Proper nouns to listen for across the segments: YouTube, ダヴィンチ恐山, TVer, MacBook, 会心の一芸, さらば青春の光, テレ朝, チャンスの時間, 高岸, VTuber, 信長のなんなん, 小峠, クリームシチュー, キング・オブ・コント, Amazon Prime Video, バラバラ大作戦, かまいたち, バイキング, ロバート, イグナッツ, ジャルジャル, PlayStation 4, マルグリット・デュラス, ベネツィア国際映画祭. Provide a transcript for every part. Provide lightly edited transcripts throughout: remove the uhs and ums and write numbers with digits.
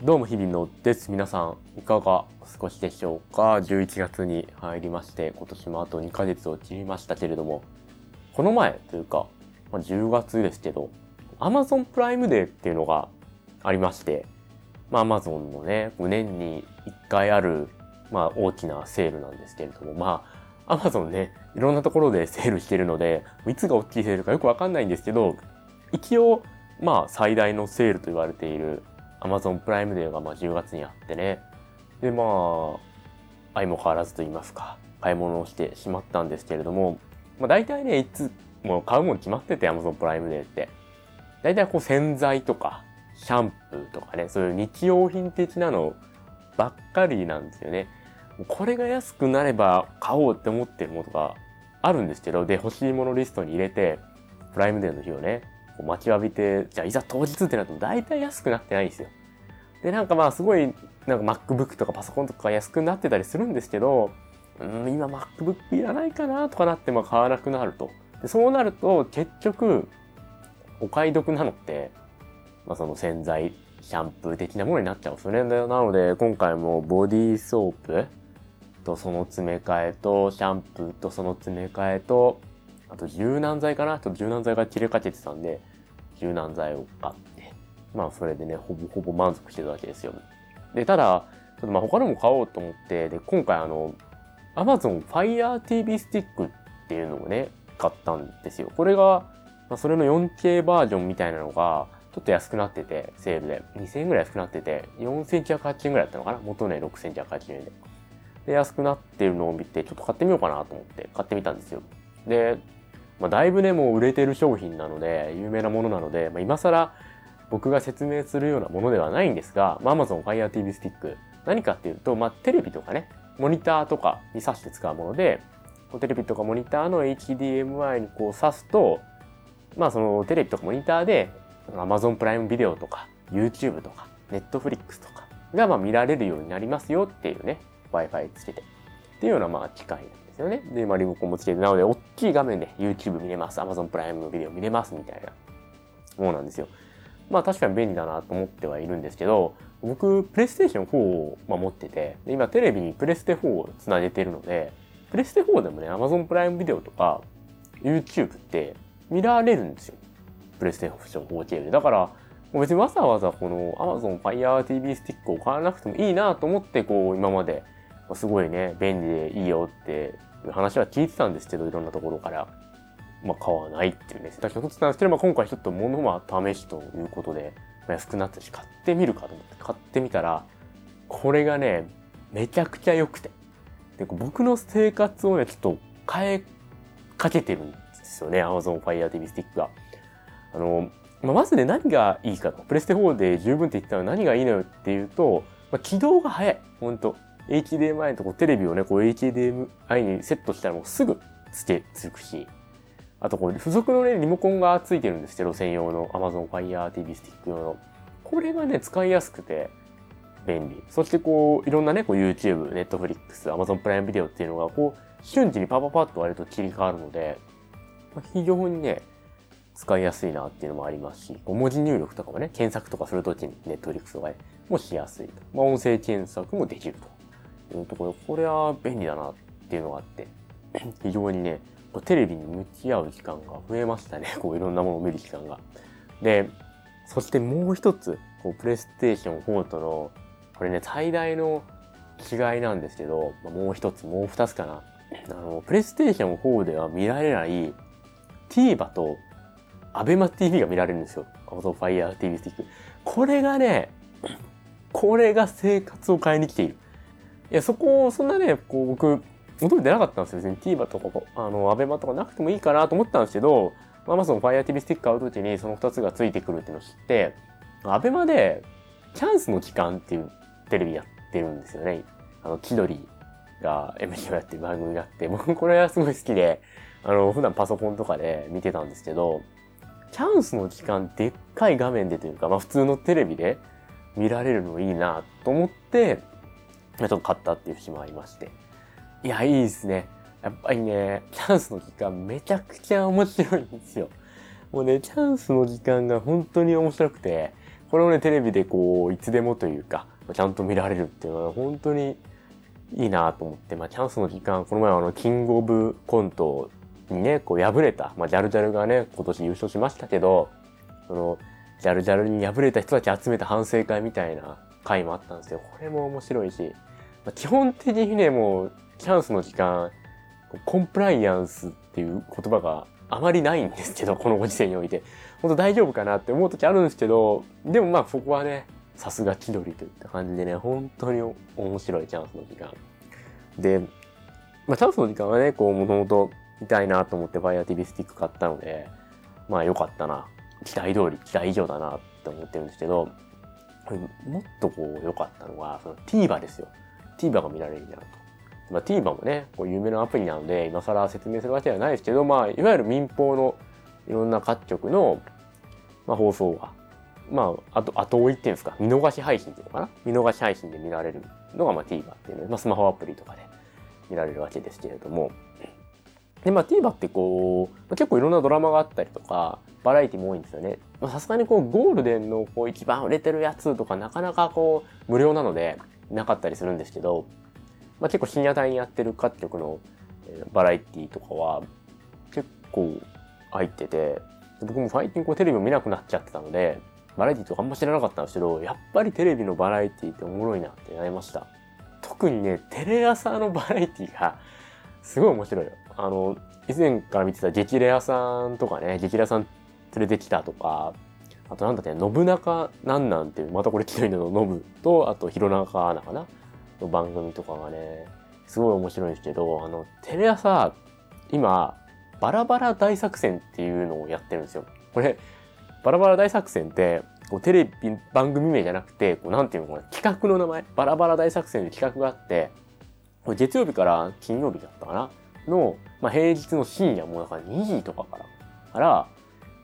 どうも日々のです。皆さんいかがお過ごしでしょうか。11月に入りまして、今年もあと2ヶ月を切りましたけれども、この前というか、10月ですけど、Amazon プライムデーっていうのがありまして、Amazon のね、年に1回ある、大きなセールなんですけれども、Amazon ね、いろんなところでセールしてるので、いつが大きいセールかよくわかんないんですけど、一応、最大のセールと言われている、Amazon プライムデーが10月にあってね。で、相も変わらずと言いますか、買い物をしてしまったんですけれども、大体ね、いつも買うもん決まってて、Amazon プライムデーって。大体こう洗剤とか、シャンプーとかね、そういう日用品的なのばっかりなんですよね。これが安くなれば買おうって思ってるものとかあるんですけど、で、欲しいものリストに入れて、プライムデーの日をね、待ちわびて、じゃあいざ当日ってなっても大体安くなってないんですよ。で、すごい、MacBook とかパソコンとか安くなってたりするんですけど、今 MacBook いらないかなとかなって、買わなくなると。で、そうなると、結局、お買い得なのって、その洗剤、シャンプー的なものになっちゃう。それなので、今回もボディーソープとその詰め替えと、シャンプーとその詰め替えと、あと柔軟剤かな、ちょっと柔軟剤が切れかけてたんで、柔軟剤を買って、それでね、ほぼほぼ満足してたわけですよ。で、ただ、ちょっと他のも買おうと思って、で、今回Amazon Fire TV Stick っていうのをね、買ったんですよ。これが、それの 4K バージョンみたいなのが、ちょっと安くなってて、セールで。2000円ぐらい安くなってて、4980円ぐらいだったのかな、元ね、6980円で。で、安くなってるのを見て、ちょっと買ってみようかなと思って、買ってみたんですよ。で、だいぶね、もう売れてる商品なので、有名なものなので、今更僕が説明するようなものではないんですが、Amazon Fire TV Stick。何かっていうと、テレビとかね、モニターとかに挿して使うもので、テレビとかモニターの HDMI にこう挿すと、そのテレビとかモニターで、Amazon プライムビデオとか、YouTube とか、Netflix とかが見られるようになりますよっていうね、Wi-Fi つけて。っていうような機械で、リモコンもつけて、なので、大きい画面で YouTube 見れます、Amazon プライムのビデオ見れます、みたいなものなんですよ。確かに便利だなと思ってはいるんですけど、僕、PlayStation 4を持ってて、今テレビにプレステ4をつなげてるので、プレステ4でもね、Amazon プライムビデオとか YouTube って見られるんですよ。プレステ4 4K で。だから、別にわざわざこの Amazon Fire TV Stick を買わなくてもいいなと思って、今まで、すごいね、便利でいいよって、話は聞いてたんですけど、いろんなところから。買わないっていうね、選択肢を取ってたんですけど、今回ちょっと物は試しということで、安くなったし、買ってみるかと思って、買ってみたら、これがね、めちゃくちゃ良くて。で、僕の生活をね、ちょっと変えかけてるんですよね、Amazon Fire TV Stick が。まずね、何がいいかと。プレステ4で十分って言ったのは何がいいのよっていうと、起動が早い。ほんと。HDMI とテレビをね、HDMI にセットしたらもうすぐつくし、あと付属のね、リモコンがついてるんですけど、専用の Amazon Fire TV Stick 用の。これがね、使いやすくて便利。そしていろんなね、YouTube、Netflix、Amazon プライムビデオっていうのが瞬時にパパパッと割と切り替わるので、非常にね、使いやすいなっていうのもありますし、文字入力とかもね、検索とかするときに Netflix とかね、もしやすいと。音声検索もできると。いうところ、これは便利だなっていうのがあって、非常にね、テレビに向き合う時間が増えましたね。いろんなものを見る時間が。で、そしてもう一つ、プレイステーション4との、これね、最大の違いなんですけど、もう一つ、もう二つかな。プレイステーション4では見られない TVer と ABEMA TV が見られるんですよ。Amazon Fire TV Stick。これがね、これが生活を変えに来ている。いや、そんなね、僕、戻れてなかったんですよ。別に TVer とか、ABEMA とかなくてもいいかなと思ったんですけど、Amazon Fire TV Stick 買うときにその2つがついてくるっていうのを知って、ABEMA で、チャンスの時間っていうテレビやってるんですよね。千鳥が MC をやってる番組があって、僕これはすごい好きで、普段パソコンとかで見てたんですけど、チャンスの時間でっかい画面でというか、普通のテレビで見られるのいいなと思って、ちょっと買ったっていう節もありまして。いや、いいですね。やっぱりね、チャンスの時間めちゃくちゃ面白いんですよ。もうね、チャンスの時間が本当に面白くて、これをねテレビでこういつでもというかちゃんと見られるっていうのは本当にいいなと思って、チャンスの時間、この前はキングオブコントにねこう敗れた、ジャルジャルがね今年優勝しましたけど、そのジャルジャルに敗れた人たち集めた反省会みたいな回もあったんですよ。これも面白いし、基本的にねもうチャンスの時間コンプライアンスっていう言葉があまりないんですけど、このご時世において本当大丈夫かなって思う時あるんですけど、でもそこはねさすが千鳥といった感じでね、本当に面白いチャンスの時間で、チャンスの時間はねこうもともと見たいなと思ってFire TVスティック買ったので、良かったな、期待以上だなって思ってるんですけど、もっとこう良かったのはその TVer ですよ。 TVer が見られるんだなと。TVer もねこう有名なアプリなので今更説明するわけではないですけど、いわゆる民放のいろんな各局の、放送が、後追いっていうんですか、見逃し配信っていうのかな、見逃し配信で見られるのが TVer っていうので、スマホアプリとかで見られるわけですけれども、で、TVer ってこう結構いろんなドラマがあったりとかバラエティも多いんですよね。さすがにこうゴールデンのこう一番売れてるやつとかなかなかこう無料なのでなかったりするんですけど、結構深夜帯にやってる各局のバラエティとかは結構入ってて、僕も最近こうテレビを見なくなっちゃってたのでバラエティとかあんま知らなかったんですけど、やっぱりテレビのバラエティっておもろいなってなりました。特にねテレ朝のバラエティがすごい面白いよ。以前から見てた激レアさんとかね、激レアさん連れてきたとか、あとなんだっけ、信長なんなんっていう、またこれ千鳥のノブと、あと弘中アナかなの番組とかがねすごい面白いんですけど、テレ朝今バラバラ大作戦っていうのをやってるんですよ。これバラバラ大作戦ってこうテレビ番組名じゃなくて、こうなんていうのかな、企画の名前、バラバラ大作戦で企画があって、これ月曜日から金曜日だったかなの、平日の深夜もうだから2時とかから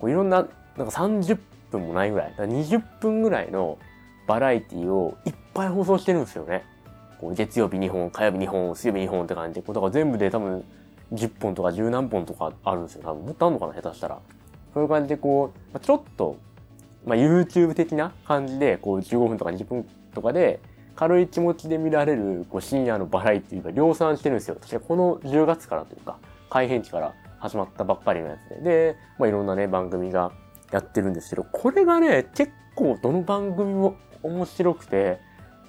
こういろんな、30分もないぐらい、20分ぐらいのバラエティをいっぱい放送してるんですよね。月曜日2本、火曜日2本、水曜日2本って感じで、だから全部で多分10本とか10何本とかあるんですよ。多分もっとあるのかな、下手したら。そういう感じでこう、ちょっと、YouTube 的な感じで、こう15分とか20分とかで軽い気持ちで見られるこう深夜のバラエティが量産してるんですよ。確かこの10月からというか、改編期から始まったばっかりのやつで。で、いろんなね、番組がやってるんですけど、これがね、結構どの番組も面白くて、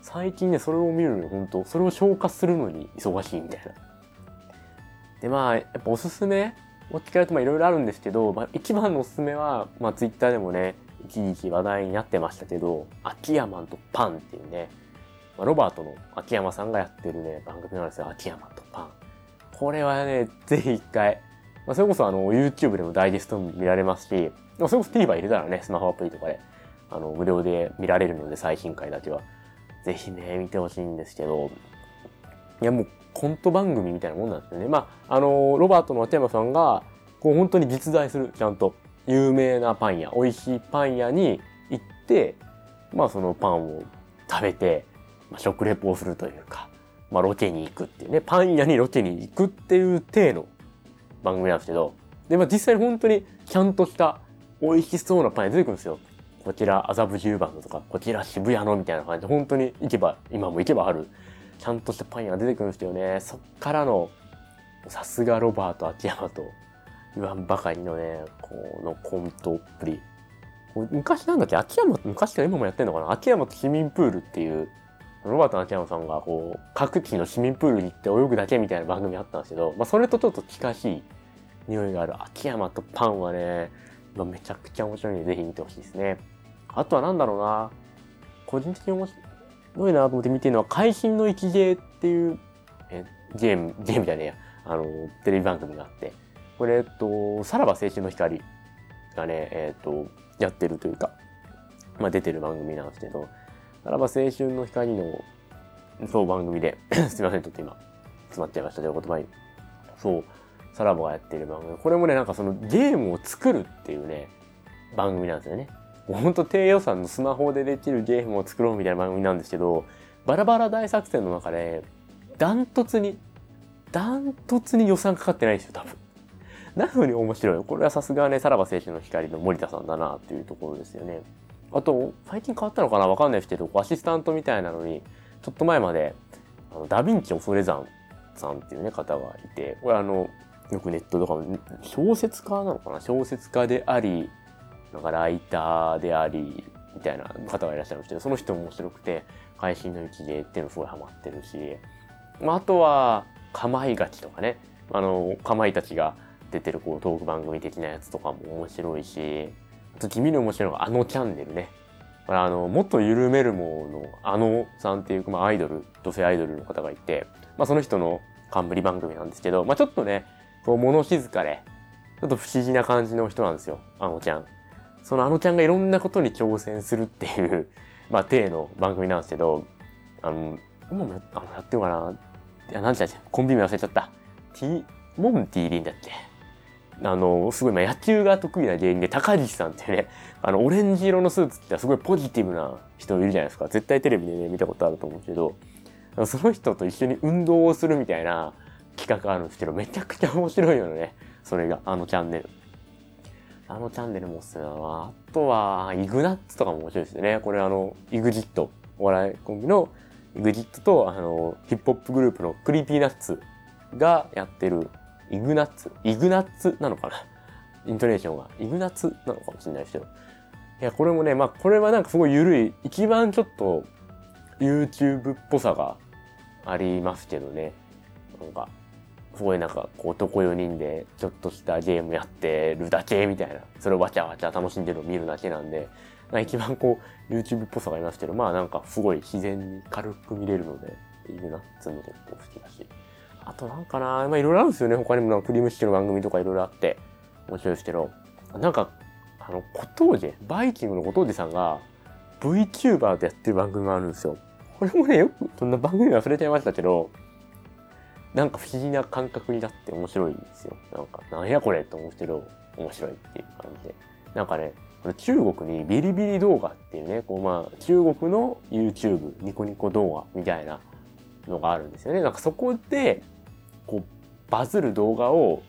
最近ね、それを見るのに本当、それを消化するのに忙しいみたいな。で、やっぱおすすめを聞かれていろいろあるんですけど、一番のおすすめは、Twitter でもね、一時期話題になってましたけど、秋山とパンっていうね、ロバートの秋山さんがやってるね、番組なんですよ。秋山とパン。これはね、ぜひ一回、それこそYouTube でもダイジェストも見られますし、それこそ TVer 入れたらね、スマホアプリとかで、無料で見られるので、最新回だけは。ぜひね、見てほしいんですけど、いやもうコント番組みたいなもんなんですよね。ロバートの秋山さんが、こう本当に実在する、ちゃんと有名なパン屋、美味しいパン屋に行って、そのパンを食べて、食レポをするというか、ロケに行くっていうね、パン屋にロケに行くっていう体の番組なんですけど、で、実際に本当にちゃんとした美味しそうなパン屋出てくるんですよ。こちら麻布十番のとか、こちら渋谷のみたいな感じで、本当に行けば、今も行けばある、ちゃんとしたパン屋が出てくるんですよね。そっからの、さすがロバート秋山と言わんばかりのね、このコントっぷり。昔なんだっけ、秋山、昔から今もやってんのかな、秋山と市民プールっていう、ロバート秋山さんがこう、各地の市民プールに行って泳ぐだけみたいな番組あったんですけど、それとちょっと近しい匂いがある秋山とパンはね、めちゃくちゃ面白いので、ぜひ見てほしいですね。あとはなんだろうな、個人的に面白いなと思って見てるのは、会心の一芸っていう、ゲームじゃねえや、テレビ番組があって、これ、さらば青春の光がね、やってるというか、出てる番組なんですけど、さらば青春の光の、そう、番組で、すいません、ちょっと今、詰まっちゃいましたけど、言葉に。そう。さらばがやってる番組。これもね、そのゲームを作るっていうね、番組なんですよね。ほんと低予算のスマホでできるゲームを作ろうみたいな番組なんですけど、バラバラ大作戦の中で、ダントツに予算かかってないんですよ、多分。なのに面白い。これはさすがね、さらば青春の光の森田さんだなっていうところですよね。あと最近変わったのかなわかんないですけど、アシスタントみたいなのにちょっと前までダヴィンチ恐山さんっていうね方がいて、これよくネットとかも小説家なのかな、小説家でありなんかライターでありみたいな方がいらっしゃるんですけど、その人も面白くて会心の一芸っていうのすごいハマってるし、まあ、あとはかまいがちとかね、かまいたちが出てるこうトーク番組的なやつとかも面白いし、あと地味に面白いのがチャンネルね、これもっと緩めるものさんっていう、アイドル、女性アイドルの方がいて、その人の冠番組なんですけど、ちょっとねこう物静かでちょっと不思議な感じの人なんですよ、ちゃん。そのちゃんがいろんなことに挑戦するっていう体の番組なんですけど、今もやってるかな、いや何だっけ、コンビ名忘れちゃった、モンティーリンだっけ、すごい野球が得意な芸人で、高岸さんっていうね、オレンジ色のスーツ着たすごいポジティブな人いるじゃないですか。絶対テレビでね見たことあると思うけど、その人と一緒に運動をするみたいな企画あるんですけど、めちゃくちゃ面白いよね。それがチャンネル。チャンネルもおすすめだな。あとはイグナッツとかも面白いですよね。これイグジット、お笑いコンビのイグジットとヒップホップグループのクリーピーナッツがやってるイグナッツなのかな、イントネーションがイグナッツなのかもしれないですけど、いやこれもね、これはなんかすごい緩い、一番ちょっと YouTube っぽさがありますけどね、なんかすごいなんかこう男4人でちょっとしたゲームやってるだけみたいな、それをわちゃわちゃ楽しんでるのを見るだけなんで、一番こう YouTube っぽさがありますけど、なんかすごい自然に軽く見れるのでイグナッツも結構好きだし、あとなんかな、いろいろあるんですよね。他にもクリームシチューの番組とかいろいろあって面白いですけど、なんか小峠、バイキングの小峠さんが VTuber でやってる番組があるんですよ。これもねよくそんな番組忘れちゃいましたけど、なんか不思議な感覚になって面白いんですよ。なんかなんやこれと思うけど面白いっていう感じで、なんかねこれ中国にビリビリ動画っていうね、こう中国の YouTube ニコニコ動画みたいなのがあるんですよね。なんかそこでこうバズる動画を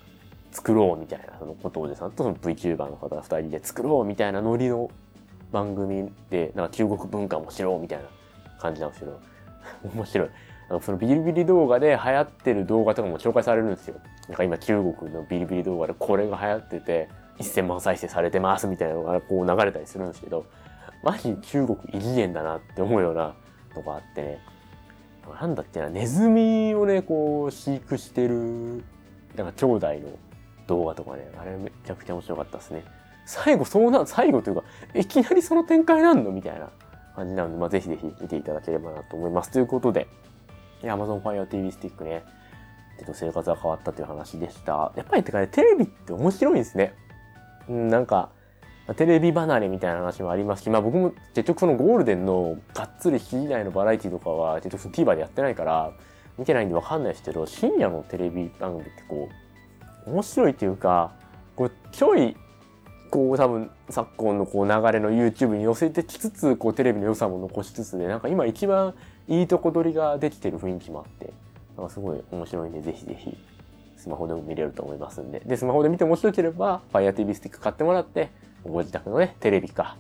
作ろうみたいな、その小峠さんとその VTuber の方が2人で作ろうみたいなノリの番組で、なんか中国文化も知ろうみたいな感じなんですけど面白い。そのビリビリ動画で流行ってる動画とかも紹介されるんですよ。なんか今中国のビリビリ動画でこれが流行ってて1000万再生されてますみたいなのがこう流れたりするんですけど、マジ中国異次元だなって思うようなのがあってね、なんだってな、ネズミをねこう飼育してるなんか兄弟の動画とかね、あれめちゃくちゃ面白かったですね。最後というかいきなりその展開なんのみたいな感じなので、ぜひぜひ見ていただければなと思います。ということで、Amazon Fire TV Stick ね、生活が変わったという話でした。やっぱりテレビって面白いんですね。なんかテレビ離れみたいな話もありますし、僕も結局そのゴールデンのがっつり7時台のバラエティとかは結局 TVer でやってないから見てないんでわかんないですけど、深夜のテレビ番組ってこう面白いというか、こうちょいこう多分昨今のこう流れの YouTube に寄せてきつつ、こうテレビの良さも残しつつで、なんか今一番いいとこ取りができてる雰囲気もあって、なんかすごい面白いんで、ぜひぜひスマホでも見れると思いますんで、スマホで見て面白ければ Fire TV スティック買ってもらって。ご自宅のね、テレビか、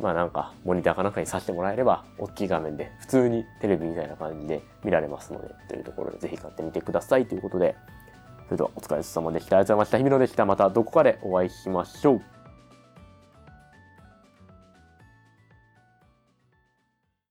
なんか、モニターかなんかに挿してもらえれば、大きい画面で、普通にテレビみたいな感じで見られますので、というところで、ぜひ買ってみてくださいということで、それではお疲れ様でした。ありがとうございました。日比野でした。またどこかでお会いしましょう。